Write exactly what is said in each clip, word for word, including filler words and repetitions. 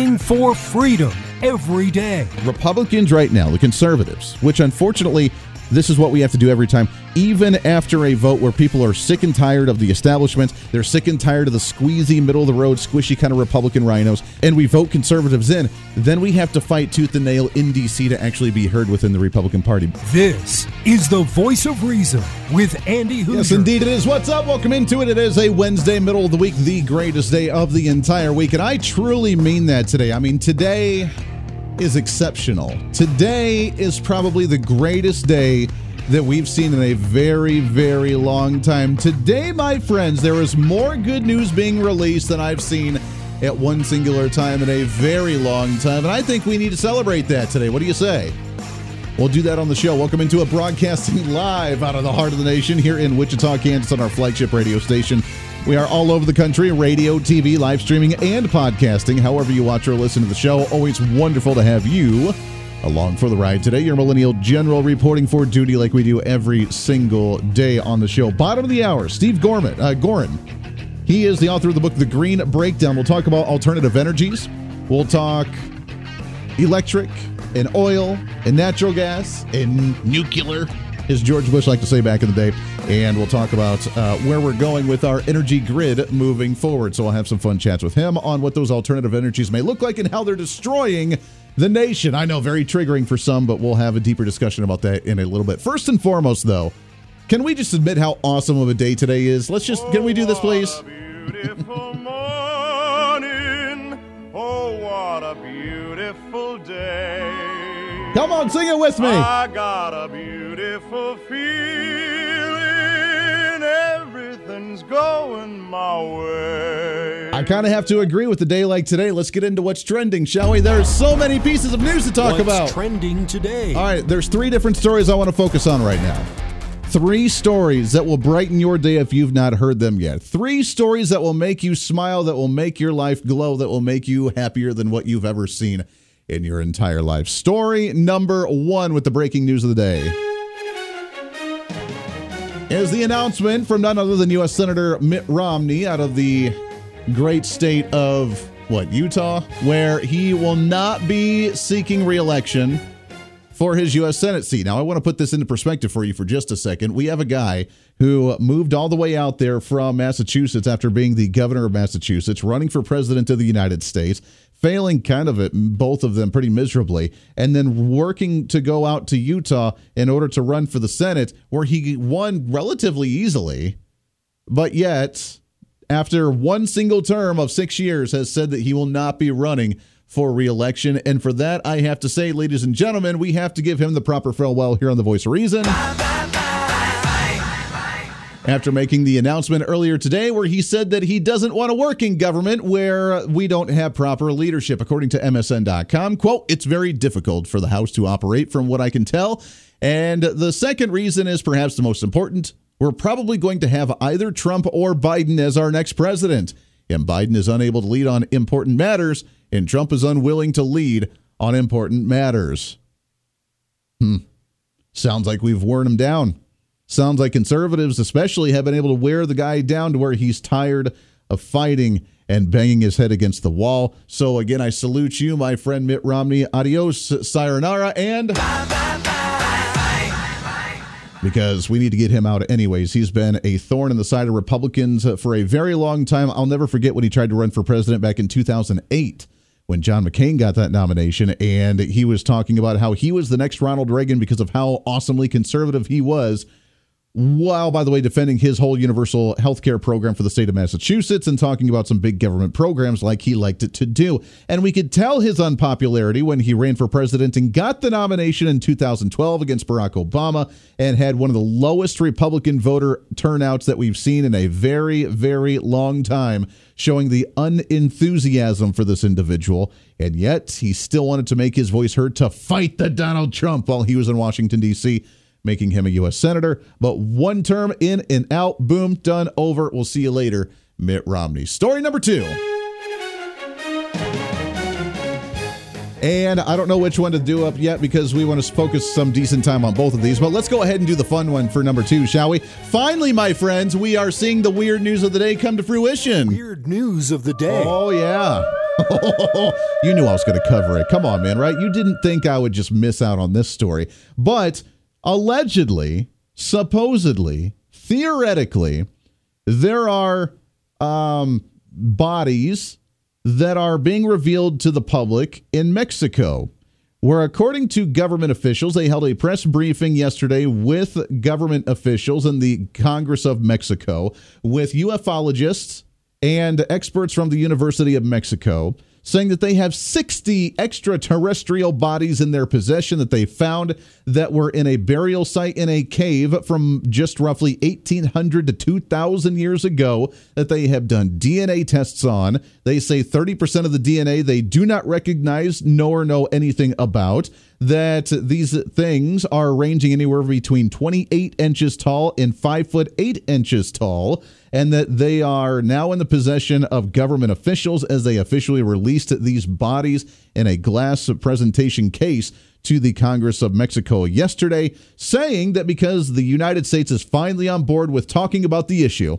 fighting for freedom every day. Republicans right now, the conservatives, which unfortunately, this is what we have to do every time, even after a vote where people are sick and tired of the establishment, they're sick and tired of the squeezy, middle-of-the-road, squishy kind of Republican rhinos, and we vote conservatives in, then we have to fight tooth and nail in D C to actually be heard within the Republican Party. This is The Voice of Reason with Andy Hoosier. Yes, indeed it is. What's up? Welcome into it. It is a Wednesday, middle of the week, the greatest day of the entire week, and I truly mean that today. I mean, today is exceptional. Today is probably the greatest day that we've seen in a very, very long time. Today, my friends, there is more good news being released than I've seen at one singular time in a very long time, and I think we need to celebrate that today. What do you say? We'll do that on the show. Welcome into a broadcasting live out of the heart of the nation here in Wichita, Kansas on our flagship radio station. We are all over the country, radio, T V, live streaming, and podcasting. However you watch or listen to the show, always wonderful to have you along for the ride today. Your Millennial General reporting for duty like we do every single day on the show. Bottom of the hour, Steve Gorman, uh, Gorham. He is the author of the book, The Green Breakdown. We'll talk about alternative energies. We'll talk electric and oil and natural gas and nuclear, as George Bush liked to say back in the day. And we'll talk about uh, where we're going with our energy grid moving forward. So I'll have some fun chats with him on what those alternative energies may look like and how they're destroying the nation. I know, very triggering for some, but we'll have a deeper discussion about that in a little bit. First and foremost, though, can we just admit how awesome of a day today is? Let's just, can we do this, please? Oh, what a beautiful morning. Oh, what a beautiful day. Come on, sing it with me. I got a beautiful feeling, everything's going my way. I kind of have to agree with a day like today. Let's get into what's trending, shall we? There's so many pieces of news to talk what's about. What's trending today? All right, there's three different stories I want to focus on right now. Three stories that will brighten your day if you've not heard them yet. Three stories that will make you smile, that will make your life glow, that will make you happier than what you've ever seen in your entire life. Story number one with the breaking news of the day is the announcement from none other than U S Senator Mitt Romney out of the great state of, what, Utah, where he will not be seeking re-election for his U S Senate seat. Now, I want to put this into perspective for you for just a second. We have a guy who moved all the way out there from Massachusetts after being the governor of Massachusetts, running for president of the United States, failing kind of at both of them pretty miserably, and then working to go out to Utah in order to run for the Senate, where he won relatively easily, but yet, after one single term of six years, has said that he will not be running for re-election. And for that, I have to say, ladies and gentlemen, we have to give him the proper farewell here on The Voice of Reason. Bye, bye, bye. After making the announcement earlier today where he said that he doesn't want to work in government where we don't have proper leadership. According to M S N dot com, quote, it's very difficult for the House to operate from what I can tell. And the second reason is perhaps the most important. We're probably going to have either Trump or Biden as our next president. And Biden is unable to lead on important matters, and Trump is unwilling to lead on important matters. Hmm. Sounds like we've worn him down. Sounds like conservatives especially have been able to wear the guy down to where he's tired of fighting and banging his head against the wall. So, again, I salute you, my friend Mitt Romney. Adios, sayonara, and bye, bye, bye. Because we need to get him out anyways. He's been a thorn in the side of Republicans for a very long time. I'll never forget when he tried to run for president back in two thousand eight when John McCain got that nomination, and he was talking about how he was the next Ronald Reagan because of how awesomely conservative he was, while, by the way, defending his whole universal health care program for the state of Massachusetts and talking about some big government programs like he liked it to do. And we could tell his unpopularity when he ran for president and got the nomination in two thousand twelve against Barack Obama and had one of the lowest Republican voter turnouts that we've seen in a very, very long time, showing the unenthusiasm for this individual. And yet he still wanted to make his voice heard to fight the Donald Trump while he was in Washington, D C, making him a U S senator. But one term in and out, boom, done, over. We'll see you later, Mitt Romney. Story number two. And I don't know which one to do up yet because we want to focus some decent time on both of these, but let's go ahead and do the fun one for number two, shall we? Finally, my friends, we are seeing the weird news of the day come to fruition. Weird news of the day. Oh, yeah. You knew I was going to cover it. Come on, man, right? You didn't think I would just miss out on this story. But allegedly, supposedly, theoretically, there are um, bodies that are being revealed to the public in Mexico, where, according to government officials, they held a press briefing yesterday with government officials in the Congress of Mexico, with ufologists and experts from the University of Mexico, saying that they have sixty extraterrestrial bodies in their possession that they found that were in a burial site in a cave from just roughly eighteen hundred to two thousand years ago that they have done D N A tests on. They say thirty percent of the D N A they do not recognize, nor know anything about, that these things are ranging anywhere between twenty-eight inches tall and five foot eight inches tall, and that they are now in the possession of government officials as they officially released these bodies in a glass presentation case to the Congress of Mexico yesterday, saying that because the United States is finally on board with talking about the issue,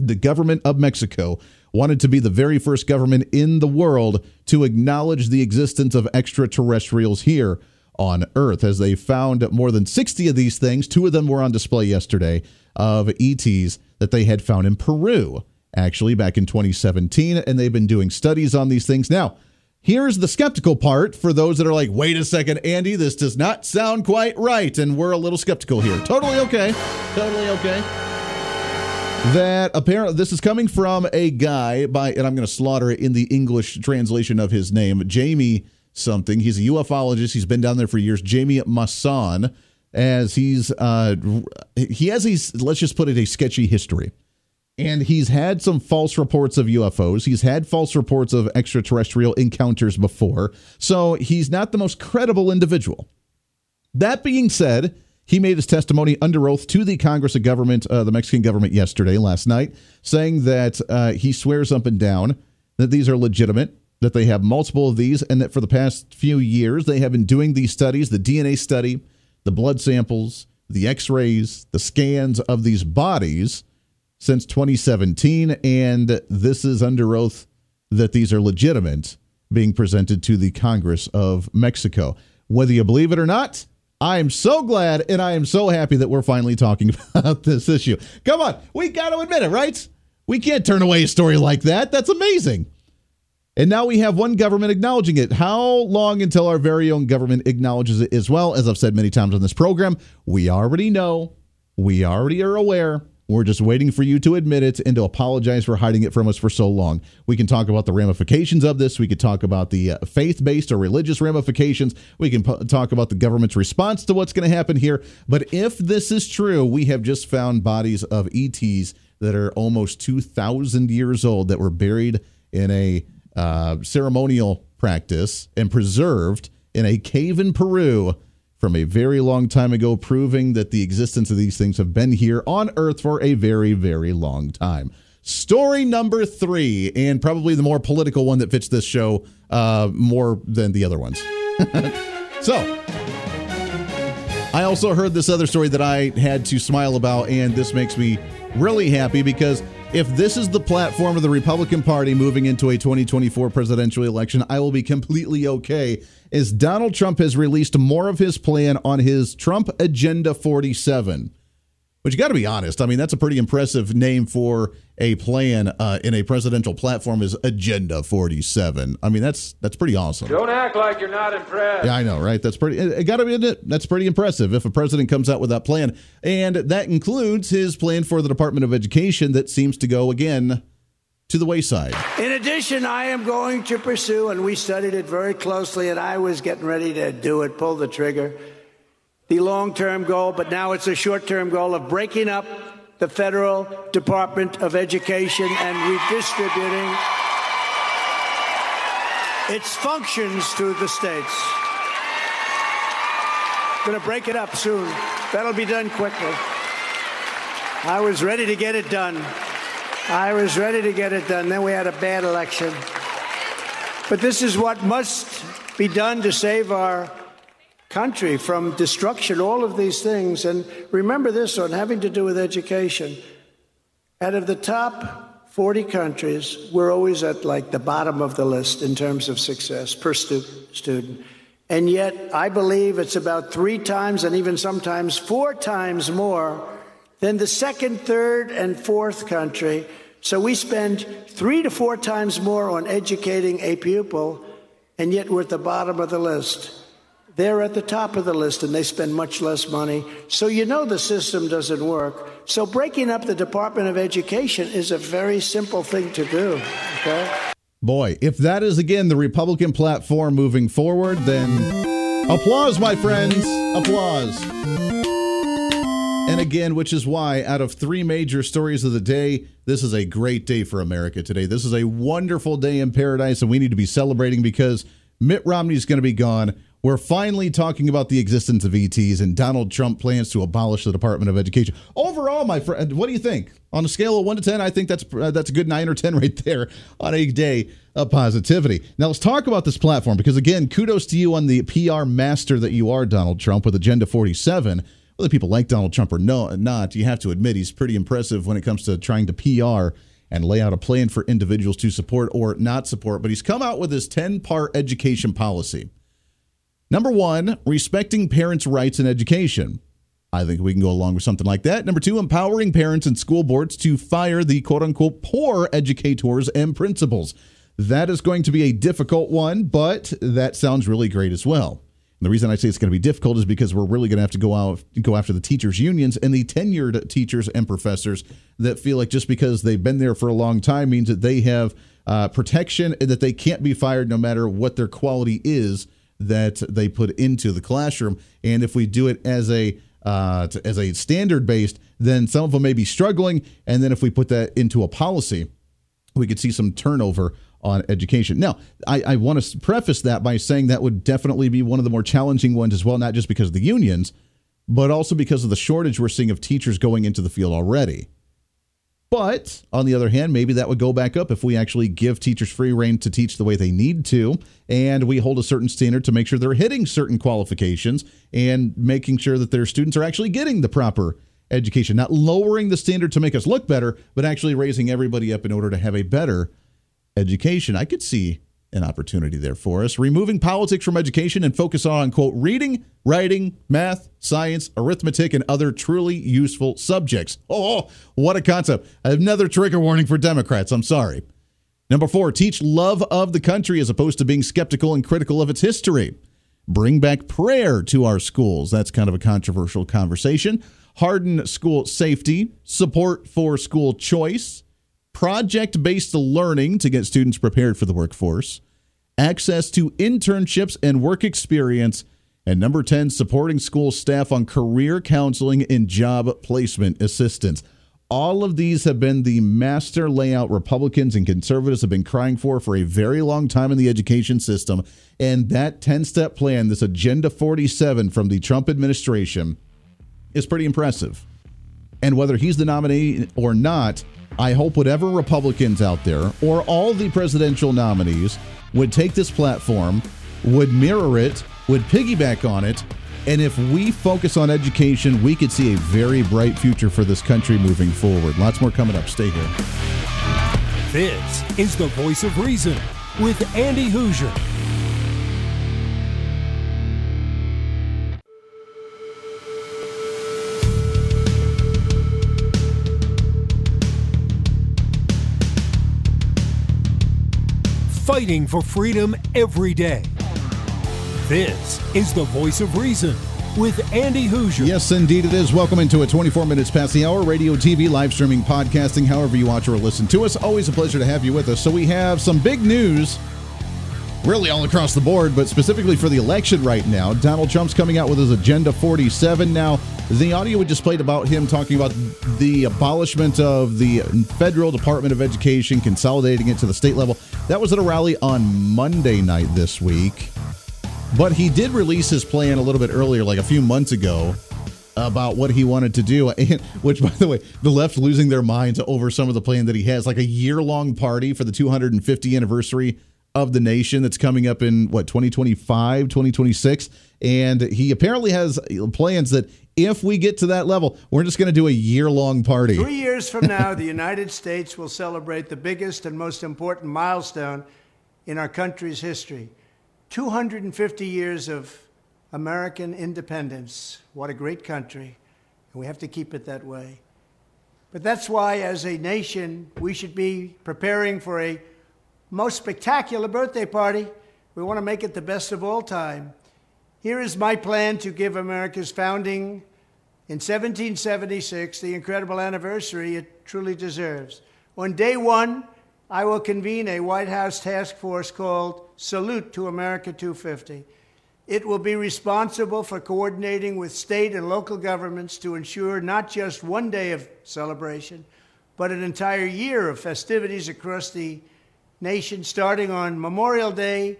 the government of Mexico wanted to be the very first government in the world to acknowledge the existence of extraterrestrials here on Earth, as they found more than sixty of these things. Two of them were on display yesterday, of E Ts that they had found in Peru, actually, back in twenty seventeen, and they've been doing studies on these things. Now, here's the skeptical part for those that are like, wait a second, Andy, this does not sound quite right, and we're a little skeptical here. Totally okay. Totally okay. That apparently this is coming from a guy by, and I'm going to slaughter it in the English translation of his name, Jamie something. He's a ufologist. He's been down there for years. Jamie Masson, as he's, uh, he has a, let's just put it, a sketchy history. And he's had some false reports of U F Os. He's had false reports of extraterrestrial encounters before. So he's not the most credible individual. That being said, he made his testimony under oath to the Congress of Government, uh, the Mexican government, yesterday, last night, saying that uh, he swears up and down that these are legitimate, that they have multiple of these, and that for the past few years they have been doing these studies, the D N A study, the blood samples, the x-rays, the scans of these bodies since twenty seventeen, and this is under oath that these are legitimate, being presented to the Congress of Mexico. Whether you believe it or not, I am so glad and I am so happy that we're finally talking about this issue. Come on, we got to admit it, right? We can't turn away a story like that. That's amazing. And now we have one government acknowledging it. How long until our very own government acknowledges it as well? As I've said many times on this program, we already know, we already are aware. We're just waiting for you to admit it and to apologize for hiding it from us for so long. We can talk about the ramifications of this. We could talk about the uh, faith-based or religious ramifications. We can p- talk about the government's response to what's going to happen here. But if this is true, we have just found bodies of E Ts that are almost two thousand years old that were buried in a uh, ceremonial practice and preserved in a cave in Peru from a very long time ago, proving that the existence of these things have been here on Earth for a very, very long time. Story number three, and probably the more political one that fits this show uh, more than the other ones. So, I also heard this other story that I had to smile about, and this makes me really happy, because if this is the platform of the Republican Party moving into a twenty twenty-four presidential election, I will be completely okay. Is Donald Trump has released more of his plan on his Trump Agenda forty-seven, which, you got to be honest, I mean, that's a pretty impressive name for a plan uh, in a presidential platform, is Agenda forty-seven. I mean, that's that's pretty awesome. Don't act like you're not impressed. Yeah, I know, right? That's pretty. It, it got to be admit, that's pretty impressive if a president comes out with that plan, and that includes his plan for the Department of Education that seems to go again to the wayside. In addition, I am going to pursue, and we studied it very closely, and I was getting ready to do it, pull the trigger, the long-term goal, but now it's a short-term goal of breaking up the federal Department of Education and redistributing its functions to the states. Going to break it up soon. That'll be done quickly. I was ready to get it done. I was ready to get it done. Then we had a bad election. But this is what must be done to save our country from destruction, all of these things. And remember this, on having to do with education. Out of the top forty countries, we're always at like the bottom of the list in terms of success per stu- student. And yet, I believe it's about three times and even sometimes four times more than the second, third, and fourth country. So we spend three to four times more on educating a pupil, and yet we're at the bottom of the list. They're at the top of the list, and they spend much less money. So you know the system doesn't work. So breaking up the Department of Education is a very simple thing to do. Okay? Boy, if that is, again, the Republican platform moving forward, then applause, my friends. Applause. And again, which is why out of three major stories of the day, this is a great day for America today. This is a wonderful day in paradise, and we need to be celebrating because Mitt Romney is going to be gone. We're finally talking about the existence of E Ts and Donald Trump plans to abolish the Department of Education. Overall, my friend, what do you think? On a scale of one to ten, I think that's uh, that's a good nine or ten right there on a day of positivity. Now, let's talk about this platform because, again, kudos to you on the P R master that you are, Donald Trump, with Agenda forty-seven. Whether people like Donald Trump or no, not, you have to admit he's pretty impressive when it comes to trying to P R and lay out a plan for individuals to support or not support. But he's come out with his ten-part education policy. Number one, respecting parents' rights in education. I think we can go along with something like that. Number two, empowering parents and school boards to fire the quote-unquote poor educators and principals. That is going to be a difficult one, but that sounds really great as well. And the reason I say it's going to be difficult is because we're really going to have to go out go after the teachers' unions and the tenured teachers and professors that feel like just because they've been there for a long time means that they have uh, protection and that they can't be fired no matter what their quality is that they put into the classroom. And if we do it as a uh, as a standard based, then some of them may be struggling. And then if we put that into a policy, we could see some turnover on education. Now, I, I want to preface that by saying that would definitely be one of the more challenging ones as well, not just because of the unions, but also because of the shortage we're seeing of teachers going into the field already. But on the other hand, maybe that would go back up if we actually give teachers free rein to teach the way they need to. And we hold a certain standard to make sure they're hitting certain qualifications and making sure that their students are actually getting the proper education, not lowering the standard to make us look better, but actually raising everybody up in order to have a better education. I could see an opportunity there for us. Removing politics from education and focus on, quote, reading, writing, math, science, arithmetic, and other truly useful subjects. Oh, what a concept. Another trigger warning for Democrats. I'm sorry. Number four, teach love of the country as opposed to being skeptical and critical of its history. Bring back prayer to our schools. That's kind of a controversial conversation. Harden school safety, support for school choice, project-based learning to get students prepared for the workforce, access to internships and work experience, and number ten, supporting school staff on career counseling and job placement assistance. All of these have been the master layout Republicans and conservatives have been crying for for a very long time in the education system, and that ten-step plan, this Agenda forty-seven from the Trump administration, is pretty impressive. And whether he's the nominee or not, I hope whatever Republicans out there or all the presidential nominees would take this platform, would mirror it, would piggyback on it. And if we focus on education, we could see a very bright future for this country moving forward. Lots more coming up. Stay here. This is The Voice of Reason with Andy Hoosier. Fighting for freedom every day. This is The Voice of Reason with Andy Hoosier. Yes, indeed it is. Welcome into it. twenty-four minutes past the hour. Radio, T V, live streaming, podcasting, however you watch or listen to us. Always a pleasure to have you with us. So we have some big news really all across the board, but specifically for the election right now. Donald Trump's coming out with his Agenda forty-seven. Now, the audio we just played about him talking about the abolishment of the federal Department of Education, consolidating it to the state level. That was at a rally on Monday night this week. But he did release his plan a little bit earlier, like a few months ago, about what he wanted to do. And, which, by the way, the left losing their minds over some of the plan that he has, like a year-long party for the two hundred fiftieth anniversary of the nation that's coming up in, what, twenty twenty-five, twenty twenty-six. And he apparently has plans that if we get to that level, we're just going to do a year-long party. Three years from now, the United States will celebrate the biggest and most important milestone in our country's history. two hundred fifty years of American independence. What a great country. And we have to keep it that way. But that's why, as a nation, we should be preparing for a most spectacular birthday party. We want to make it the best of all time. Here is my plan to give America's founding in seventeen seventy-six the incredible anniversary it truly deserves. On day one, I will convene a White House task force called Salute to America two fifty. It will be responsible for coordinating with state and local governments to ensure not just one day of celebration, but an entire year of festivities across the nation, starting on Memorial Day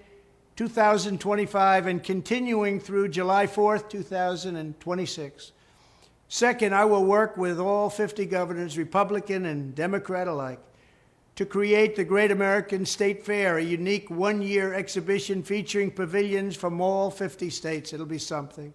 two thousand twenty-five and continuing through July fourth, two thousand twenty-six. Second, I will work with all fifty governors, Republican and Democrat alike, to create the Great American State Fair, a unique one-year exhibition featuring pavilions from all fifty states. It'll be something.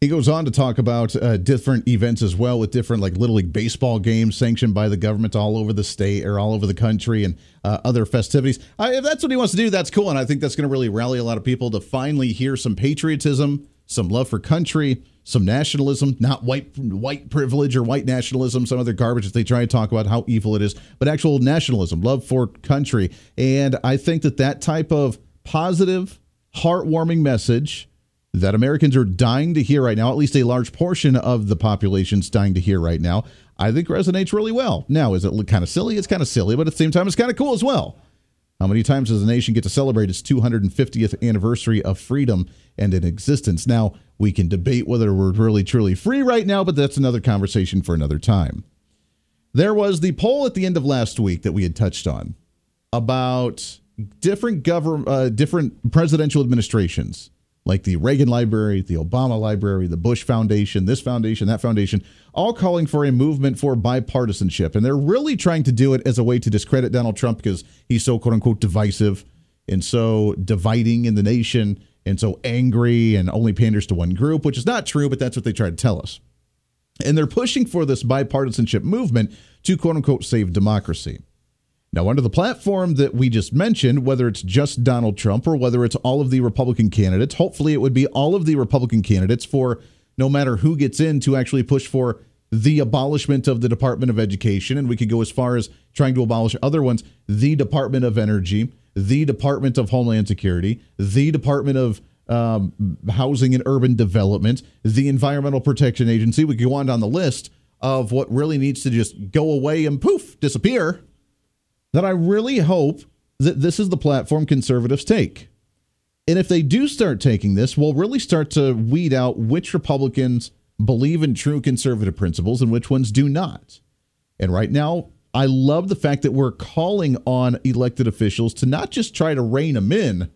He goes on to talk about uh, different events as well, with different, like, Little League baseball games sanctioned by the government all over the state or all over the country, and uh, other festivities. I, if that's what he wants to do, that's cool, and I think that's going to really rally a lot of people to finally hear some patriotism, some love for country, some nationalism, not white white privilege or white nationalism, some other garbage that they try to talk about how evil it is, but actual nationalism, love for country. And I think that that type of positive, heartwarming message that Americans are dying to hear right now, at least a large portion of the population's dying to hear right now, I think resonates really well. Now, is it kind of silly? It's kind of silly, but at the same time, it's kind of cool as well. How many times does the nation get to celebrate its two hundred fiftieth anniversary of freedom and in existence? Now, we can debate whether we're really truly free right now, but that's another conversation for another time. There was the poll at the end of last week that we had touched on about different government, uh, different presidential administrations, like the Reagan Library, the Obama Library, the Bush Foundation, this foundation, that foundation, all calling for a movement for bipartisanship. And they're really trying to do it as a way to discredit Donald Trump because he's so, quote unquote, divisive and so dividing in the nation and so angry and only panders to one group, which is not true, but that's what they try to tell us. And they're pushing for this bipartisanship movement to, quote unquote, save democracy. Now, under the platform that we just mentioned, whether it's just Donald Trump or whether it's all of the Republican candidates, hopefully it would be all of the Republican candidates, for no matter who gets in, to actually push for the abolishment of the Department of Education. And we could go as far as trying to abolish other ones, the Department of Energy, the Department of Homeland Security, the Department of um, Housing and Urban Development, the Environmental Protection Agency. We could go on down the list of what really needs to just go away and poof, disappear. That I really hope that this is the platform conservatives take. And if they do start taking this, we'll really start to weed out which Republicans believe in true conservative principles and which ones do not. And right now, I love the fact that we're calling on elected officials to not just try to rein them in,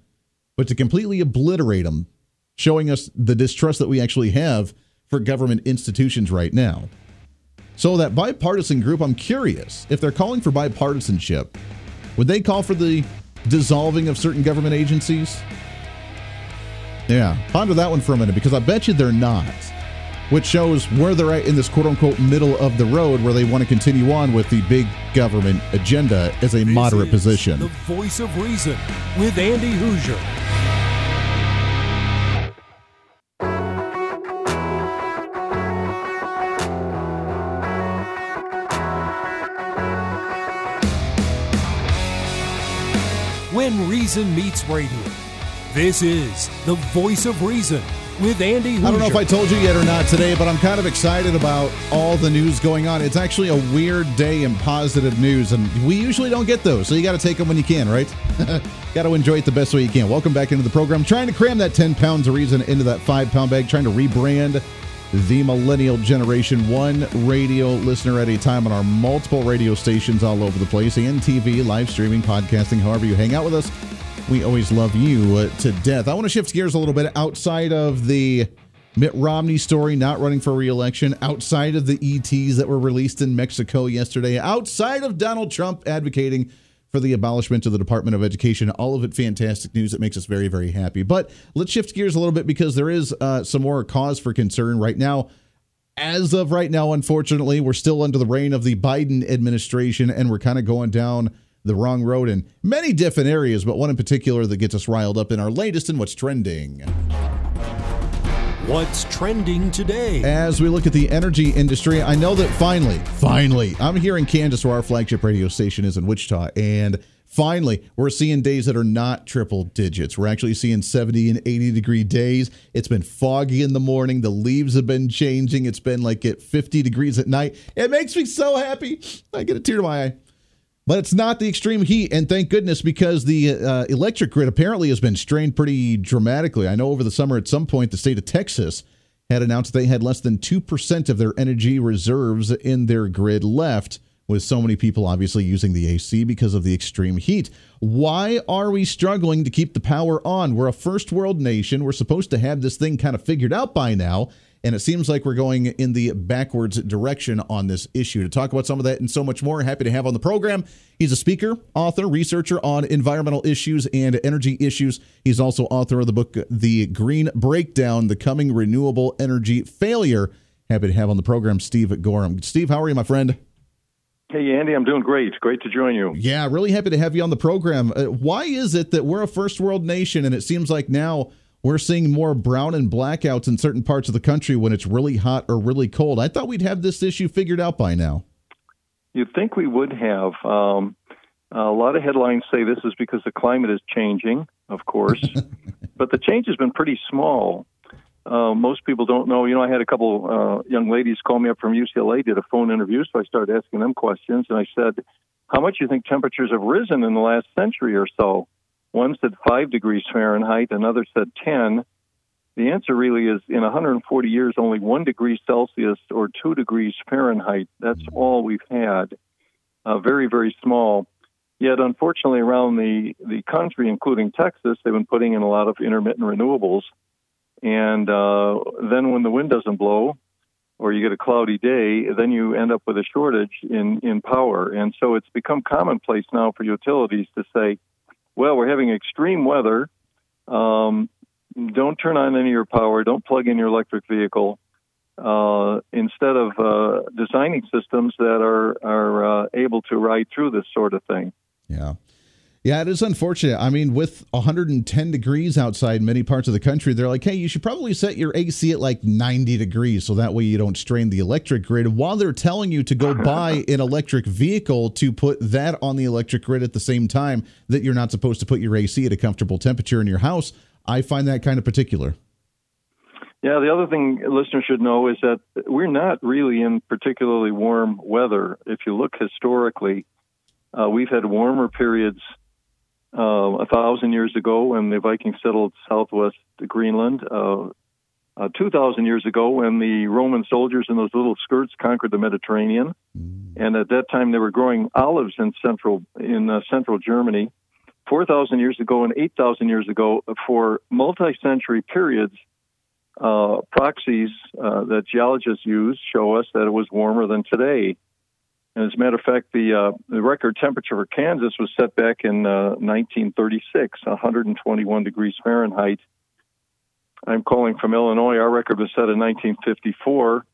but to completely obliterate them, showing us the distrust that we actually have for government institutions right now. So that bipartisan group, I'm curious, if they're calling for bipartisanship, would they call for the dissolving of certain government agencies? Yeah, ponder that one for a minute, because I bet you they're not, which shows where they're at in this quote-unquote middle of the road where they want to continue on with the big government agenda as a moderate position. The Voice of Reason with Andy Hoosier. When Reason meets radio, this is The Voice of Reason with Andy Hoosier. I don't know if I told you yet or not today, but I'm kind of excited about all the news going on. It's actually a weird day in positive news, and we usually don't get those, so you got to take them when you can, right? Got to enjoy it the best way you can. Welcome back into the program. Trying to cram that ten pounds of reason into that five-pound bag, trying to rebrand the millennial generation, one radio listener at a time, on our multiple radio stations all over the place, and T V, live streaming, podcasting, however you hang out with us. We always love you to death. I want to shift gears a little bit outside of the Mitt Romney story, not running for re-election, outside of the E Ts that were released in Mexico yesterday, outside of Donald Trump advocating for the abolishment of the Department of Education. All of it fantastic news that makes us very, very happy. But let's shift gears a little bit because there is uh, some more cause for concern right now. As of right now, unfortunately, we're still under the reign of the Biden administration, and we're kind of going down the wrong road in many different areas, but one in particular that gets us riled up in our latest and what's trending. What's trending today? As we look at the energy industry, I know that finally, finally, I'm here in Kansas where our flagship radio station is in Wichita, and finally, we're seeing days that are not triple digits. We're actually seeing seventy and eighty degree days. It's been foggy in the morning. The leaves have been changing. It's been like at fifty degrees at night. It makes me so happy. I get a tear to my eye. But it's not the extreme heat, and thank goodness, because the uh, electric grid apparently has been strained pretty dramatically. I know over the summer at some point the state of Texas had announced they had less than two percent of their energy reserves in their grid left, with so many people obviously using the A C because of the extreme heat. Why are we struggling to keep the power on? We're a first world nation. We're supposed to have this thing kind of figured out by now, and it seems like we're going in the backwards direction on this issue. To talk about some of that and so much more, happy to have on the program, he's a speaker, author, researcher on environmental issues and energy issues. He's also author of the book, The Green Breakdown, The Coming Renewable Energy Failure. Happy to have on the program, Steve Goreham. Steve, how are you, my friend? Hey, Andy, I'm doing great. Great to join you. Yeah, really happy to have you on the program. Uh, why is it that we're a first world nation, and it seems like now we're seeing more brown and blackouts in certain parts of the country when it's really hot or really cold? I thought we'd have this issue figured out by now. You'd think we would have. Um, a lot of headlines say this is because the climate is changing, of course, but the change has been pretty small. Uh, most people don't know. You know, I had a couple uh, young ladies call me up from U C L A, did a phone interview, so I started asking them questions, and I said, how much do you think temperatures have risen in the last century or so? One said five degrees Fahrenheit, another said ten. The answer really is, in one hundred forty years, only one degree Celsius or two degrees Fahrenheit. That's all we've had. Uh, very, very small. Yet, unfortunately, around the, the country, including Texas, they've been putting in a lot of intermittent renewables. And uh, then when the wind doesn't blow or you get a cloudy day, then you end up with a shortage in, in power. And so it's become commonplace now for utilities to say, well, we're having extreme weather. Um, don't turn on any of your power. Don't plug in your electric vehicle. Uh, instead of uh, designing systems that are are uh, able to ride through this sort of thing. Yeah. Yeah, it is unfortunate. I mean, with one hundred ten degrees outside in many parts of the country, they're like, hey, you should probably set your A C at like ninety degrees so that way you don't strain the electric grid, while they're telling you to go buy an electric vehicle to put that on the electric grid at the same time that you're not supposed to put your A C at a comfortable temperature in your house. I find that kind of particular. Yeah, the other thing listeners should know is that we're not really in particularly warm weather. If you look historically, uh, we've had warmer periods Uh, a thousand years ago when the Vikings settled southwest Greenland, uh, uh, two thousand years ago when the Roman soldiers in those little skirts conquered the Mediterranean. And at that time, they were growing olives in central in uh, central Germany. four thousand years ago and eight thousand years ago, for multi-century periods, uh, proxies uh, that geologists use show us that it was warmer than today. And as a matter of fact, the, uh, the record temperature for Kansas was set back in uh, nineteen thirty-six, one hundred twenty-one degrees Fahrenheit. I'm calling from Illinois. Our record was set in nineteen fifty-four,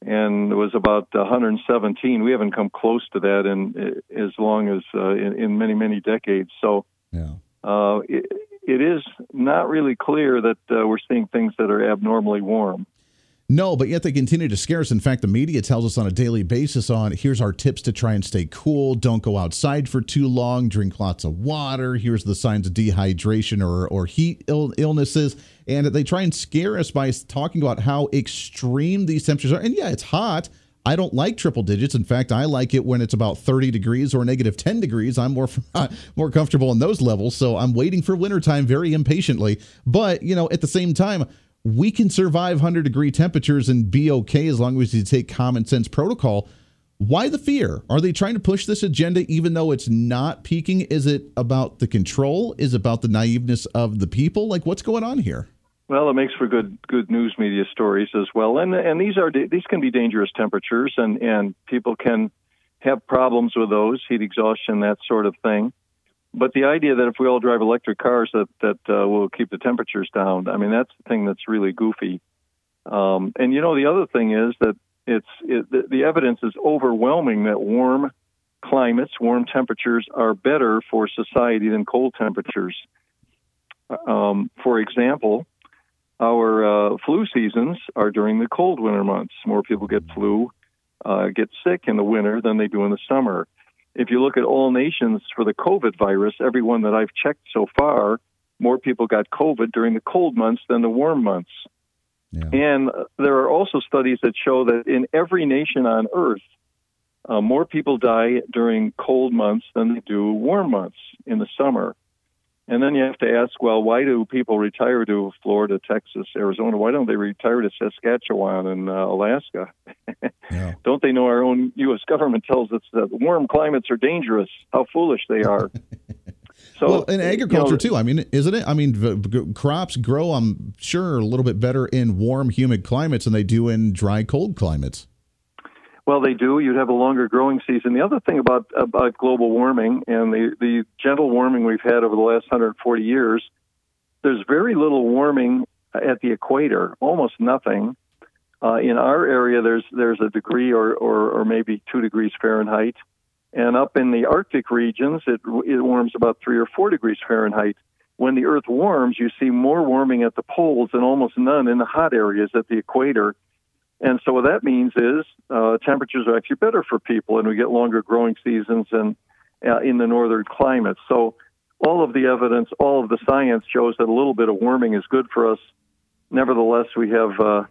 and it was about one hundred seventeen. We haven't come close to that in, in as long as uh, in, in many, many decades. So yeah. uh, it, it is not really clear that uh, we're seeing things that are abnormally warm. No, but yet they continue to scare us. In fact, the media tells us on a daily basis on here's our tips to try and stay cool. Don't go outside for too long. Drink lots of water. Here's the signs of dehydration or, or heat Ill- illnesses. And they try and scare us by talking about how extreme these temperatures are. And yeah, it's hot. I don't like triple digits. In fact, I like it when it's about thirty degrees or negative ten degrees. I'm more more comfortable in those levels. So I'm waiting for wintertime very impatiently. But, you know, at the same time, we can survive one hundred degree temperatures and be okay as long as you take common sense protocol. Why the fear? Are they trying to push this agenda even though it's not peaking? Is it about the control? Is it about the naiveness of the people? Like, what's going on here? Well, it makes for good good news media stories as well. And and these are these can be dangerous temperatures, and, and people can have problems with those, heat exhaustion, that sort of thing. But the idea that if we all drive electric cars, that, that uh, will keep the temperatures down, I mean, that's the thing that's really goofy. Um, and, you know, the other thing is that it's it, the, the evidence is overwhelming that warm climates, warm temperatures are better for society than cold temperatures. Um, for example, our uh, flu seasons are during the cold winter months. More people get flu, uh, get sick in the winter than they do in the summer. If you look at all nations for the COVID virus, everyone that I've checked so far, more people got COVID during the cold months than the warm months. Yeah. And there are also studies that show that in every nation on Earth, uh, more people die during cold months than they do warm months in the summer. And then you have to ask, well, why do people retire to Florida, Texas, Arizona? Why don't they retire to Saskatchewan and uh, Alaska? Yeah. Don't they know our own U S government tells us that warm climates are dangerous? How foolish they are. So, well, in agriculture, you know, too, I mean, isn't it? I mean, v- g- crops grow, I'm sure, a little bit better in warm, humid climates than they do in dry, cold climates. Well, they do. You'd have a longer growing season. The other thing about about global warming and the, the gentle warming we've had over the last one hundred forty years, there's very little warming at the equator, almost nothing. Uh, in our area, there's there's a degree or, or, or maybe two degrees Fahrenheit. And up in the Arctic regions, it, it warms about three or four degrees Fahrenheit. When the Earth warms, you see more warming at the poles and almost none in the hot areas at the equator. And so what that means is uh, temperatures are actually better for people, and we get longer growing seasons and uh, in the northern climates. So all of the evidence, all of the science shows that a little bit of warming is good for us. Nevertheless, we have uh,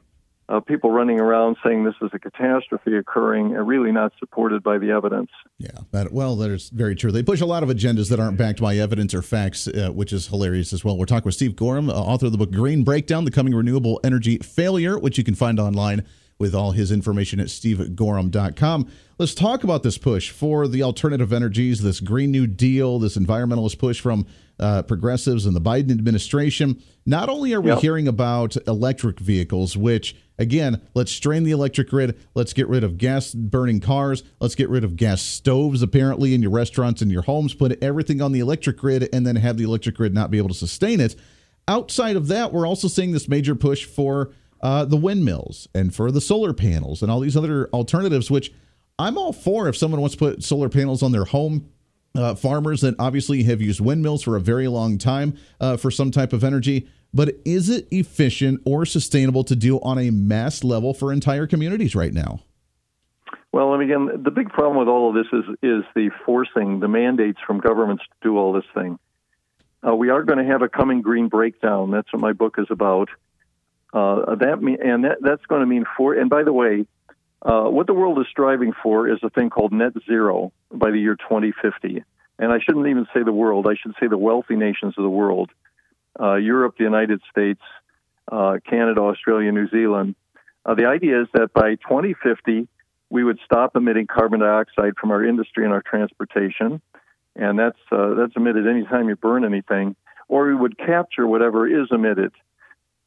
uh, people running around saying this is a catastrophe occurring and really not supported by the evidence. Yeah, that, well, that is very true. They push a lot of agendas that aren't backed by evidence or facts, uh, which is hilarious as well. We're talking with Steve Goreham, uh, author of the book Green Breakdown, The Coming Renewable Energy Failure, which you can find online with all his information at steve goreham dot com. Let's talk about this push for the alternative energies, this Green New Deal, this environmentalist push from uh, progressives and the Biden administration. Not only are we yep. hearing about electric vehicles, which, again, let's strain the electric grid. Let's get rid of gas-burning cars. Let's get rid of gas stoves, apparently, in your restaurants and your homes. Put everything on the electric grid and then have the electric grid not be able to sustain it. Outside of that, we're also seeing this major push for Uh, the windmills and for the solar panels and all these other alternatives, which I'm all for. If someone wants to put solar panels on their home, uh, farmers that obviously have used windmills for a very long time uh, for some type of energy. But is it efficient or sustainable to do on a mass level for entire communities right now? Well, and again, the big problem with all of this is is the forcing, the mandates from governments to do all this thing. Uh, we are going to have a coming green breakdown. That's what my book is about. Uh, that mean, and that, that's going to mean for. And by the way, uh, what the world is striving for is a thing called net zero by the year twenty fifty. And I shouldn't even say the world; I should say the wealthy nations of the world: uh, Europe, the United States, uh, Canada, Australia, New Zealand. Uh, the idea is that by twenty fifty, we would stop emitting carbon dioxide from our industry and our transportation, and that's uh, that's emitted any time you burn anything, or we would capture whatever is emitted.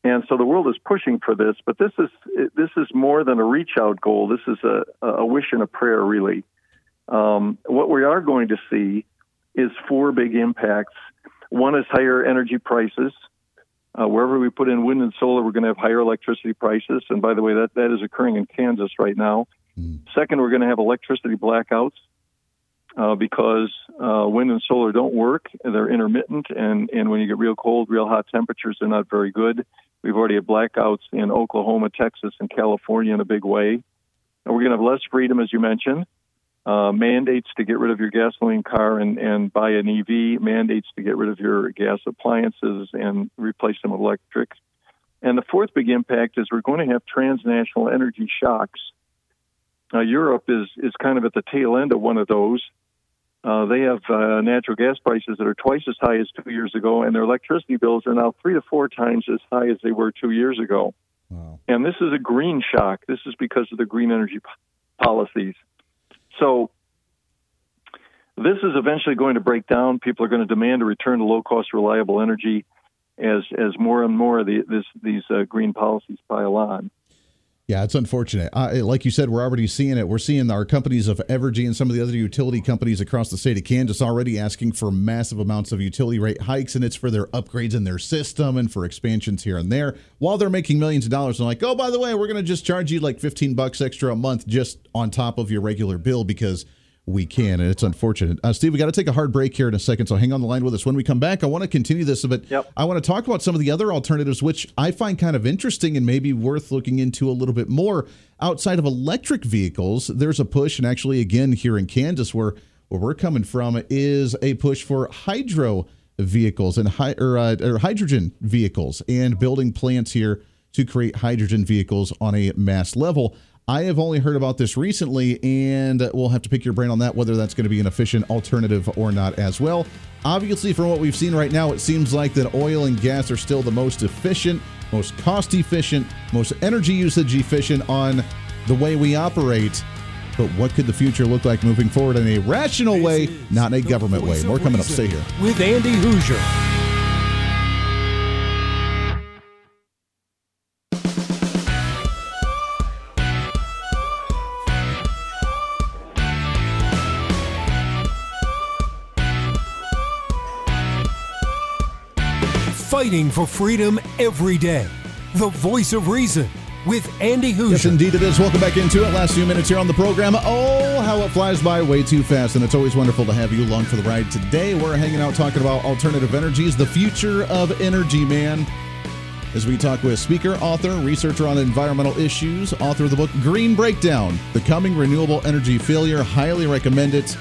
And so the world is pushing for this, but this is this is more than a reach-out goal. This is a, a wish and a prayer, really. Um, what we are going to see is four big impacts. One is higher energy prices. Uh, wherever we put in wind and solar, we're going to have higher electricity prices. And by the way, that, that is occurring in Kansas right now. Second, we're going to have electricity blackouts uh, because uh, wind and solar don't work. They're intermittent, and, and when you get real cold, real hot temperatures, they're not very good. We've already had blackouts in Oklahoma, Texas, and California in a big way. And we're going to have less freedom, as you mentioned. Uh, mandates to get rid of your gasoline car and, and buy an E V. Mandates to get rid of your gas appliances and replace them with electric. And the fourth big impact is we're going to have transnational energy shocks. Now, Europe is, is kind of at the tail end of one of those. Uh, they have uh, natural gas prices that are twice as high as two years ago, and their electricity bills are now three to four times as high as they were two years ago. Wow. And this is a green shock. This is because of the green energy po- policies. So this is eventually going to break down. People are going to demand a return to low-cost, reliable energy as as more and more of the, this, these uh, green policies pile on. Yeah, it's unfortunate. I, like you said, we're already seeing it. We're seeing our companies of Evergy and some of the other utility companies across the state of Kansas already asking for massive amounts of utility rate hikes, and it's for their upgrades in their system and for expansions here and there. While they're making millions of dollars, they're like, oh, by the way, we're going to just charge you like fifteen bucks extra a month just on top of your regular bill because we can, and it's unfortunate. Uh, Steve, we got to take a hard break here in a second, so hang on the line with us. When we come back, I want to continue this a bit. Yep. I want to talk about some of the other alternatives, which I find kind of interesting and maybe worth looking into a little bit more. Outside of electric vehicles, there's a push, and actually, again, here in Kansas, where, where we're coming from, is a push for hydro vehicles and hi- or, uh, or hydrogen vehicles and building plants here to create hydrogen vehicles on a mass level. I have only heard about this recently, and we'll have to pick your brain on that, whether that's going to be an efficient alternative or not as well. Obviously, from what we've seen right now, it seems like that oil and gas are still the most efficient, most cost-efficient, most energy usage-efficient on the way we operate. But what could the future look like moving forward in a rational way, not in a government way? More coming up. Stay here. With Andy Hoosier. Fighting for freedom every day. The Voice of Reason with Andy Hoosier. Yes, indeed it is. Welcome back into it. Last few minutes here on the program. Oh, how it flies by way too fast, and it's always wonderful to have you along for the ride today. We're hanging out talking about alternative energies, the future of energy, man, as we talk with speaker, author, researcher on environmental issues, author of the book Green Breakdown, The Coming Renewable Energy Failure. Highly recommend it.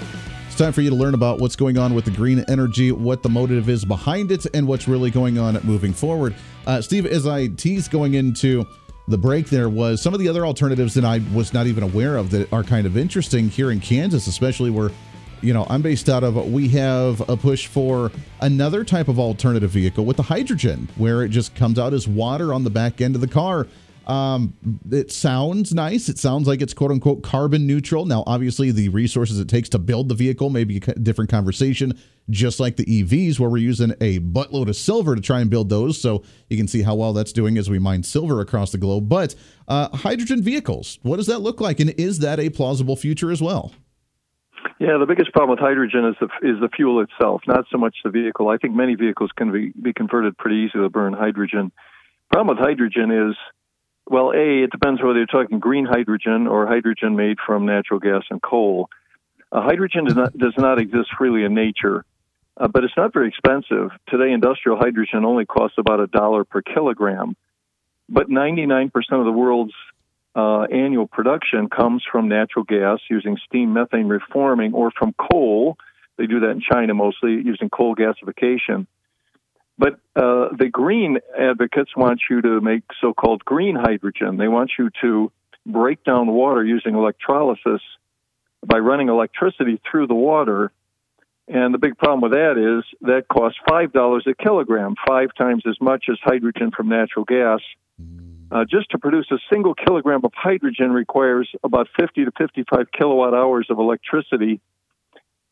It's time for you to learn about what's going on with the green energy, what the motive is behind it, and what's really going on moving forward. Uh, Steve, as I teased going into the break, there was some of the other alternatives that I was not even aware of that are kind of interesting here in Kansas, especially where, you know, I'm based out of. We have a push for another type of alternative vehicle with the hydrogen, where it just comes out as water on the back end of the car. Um, it sounds nice. It sounds like it's quote unquote carbon neutral. Now, obviously the resources it takes to build the vehicle may be a different conversation, just like the E Vs where we're using a buttload of silver to try and build those. So you can see how well that's doing as we mine silver across the globe. But uh, hydrogen vehicles, what does that look like? And is that a plausible future as well? Yeah, the biggest problem with hydrogen is the is the fuel itself, not so much the vehicle. I think many vehicles can be, be converted pretty easily to burn hydrogen. Problem with hydrogen is, well, A, it depends whether you're talking green hydrogen or hydrogen made from natural gas and coal. Uh, hydrogen does not, does not exist freely in nature, uh, but it's not very expensive. Today, industrial hydrogen only costs about a dollar per kilogram, but ninety-nine percent of the world's uh, annual production comes from natural gas using steam methane reforming or from coal. They do that in China mostly, using coal gasification. But uh, the green advocates want you to make so-called green hydrogen. They want you to break down water using electrolysis by running electricity through the water. And the big problem with that is that costs five dollars a kilogram, five times as much as hydrogen from natural gas. Uh, just to produce a single kilogram of hydrogen requires about fifty to fifty-five kilowatt hours of electricity,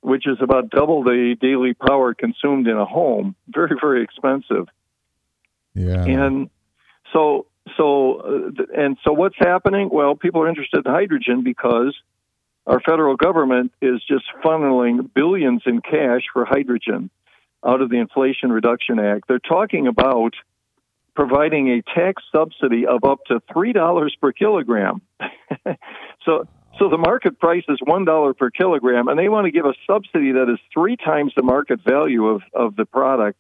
which is about double the daily power consumed in a home. Very, very expensive. Yeah. And so, so, and so, what's happening? Well, people are interested in hydrogen because our federal government is just funneling billions in cash for hydrogen out of the Inflation Reduction Act. They're talking about providing a tax subsidy of up to three dollars per kilogram. So. So the market price is one dollar per kilogram, and they want to give a subsidy that is three times the market value of, of the product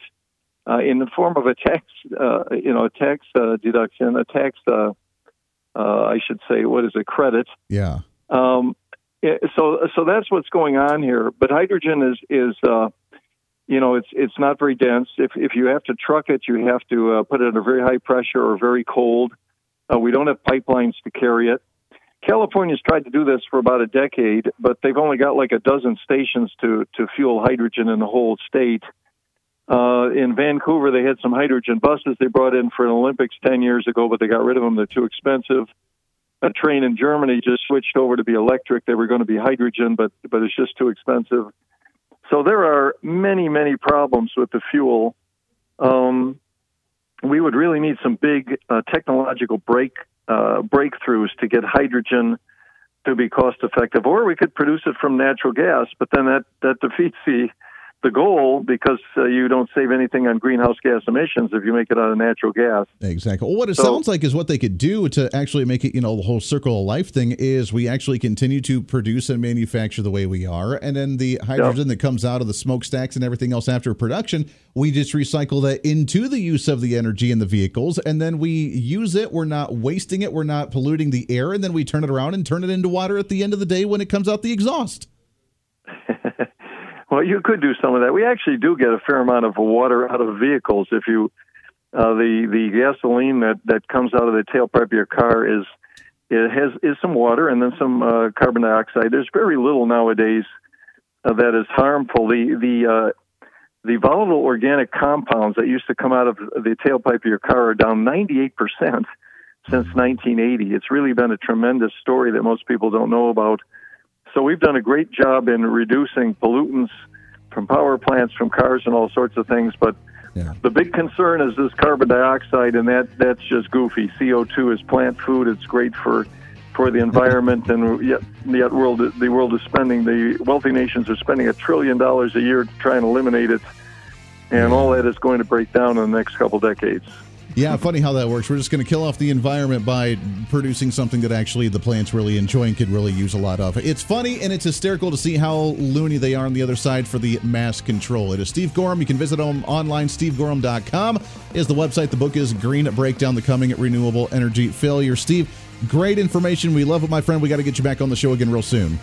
uh, in the form of a tax, uh, you know, a tax uh, deduction, a tax, uh, uh, I should say, what is it, credit? Yeah. Um, so, so that's what's going on here. But hydrogen is, is uh, you know, it's it's not very dense. If if you have to truck it, you have to uh, put it under very high pressure or very cold. Uh, we don't have pipelines to carry it. California's tried to do this for about a decade, but they've only got like a dozen stations to, to fuel hydrogen in the whole state. Uh, in Vancouver, they had some hydrogen buses they brought in for an Olympics ten years ago, but they got rid of them. They're too expensive. A train in Germany just switched over to be electric. They were going to be hydrogen, but, but it's just too expensive. So there are many, many problems with the fuel. Um, we would really need some big uh, technological break. uh, breakthroughs to get hydrogen to be cost effective, or we could produce it from natural gas, but then that, that defeats the the goal because uh, you don't save anything on greenhouse gas emissions if you make it out of natural gas. Exactly. Well, what it so, sounds like is what they could do to actually make it, you know, the whole circle of life thing is we actually continue to produce and manufacture the way we are. And then the hydrogen yeah. that comes out of the smokestacks and everything else after production, we just recycle that into the use of the energy in the vehicles. And then we use it. We're not wasting it. We're not polluting the air. And then we turn it around and turn it into water at the end of the day when it comes out the exhaust. Well, you could do some of that. We actually do get a fair amount of water out of vehicles. If you, uh, the the gasoline that, that comes out of the tailpipe of your car is it has is some water and then some uh, carbon dioxide. There's very little nowadays uh, that is harmful. The the uh, the volatile organic compounds that used to come out of the tailpipe of your car are down ninety-eight percent since nineteen eighty. It's really been a tremendous story that most people don't know about. So we've done a great job in reducing pollutants from power plants, from cars, and all sorts of things. But yeah. the big concern is this carbon dioxide, and that, that's just goofy. C O two is plant food. It's great for, for the environment, and yet, yet world, the world is spending, the wealthy nations are spending a trillion dollars a year to try and eliminate it, and all that is going to break down in the next couple decades. Yeah, funny how that works. We're just going to kill off the environment by producing something that actually the plants really enjoy and could really use a lot of. It's funny and it's hysterical to see how loony they are on the other side for the mass control. It is Steve Goreham. You can visit him online. Steve Goreham dot com is the website. The book is Green Breakdown, The Coming Renewable Energy Failure. Steve, great information. We love it, my friend. We got to get you back on the show again real soon.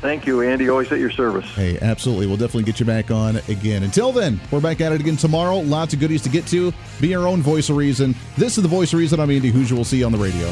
Thank you, Andy. Always at your service. Hey, absolutely. We'll definitely get you back on again. Until then, we're back at it again tomorrow. Lots of goodies to get to. Be your own voice of reason. This is The Voice of Reason. I'm Andy Hoosier. We'll see you on the radio.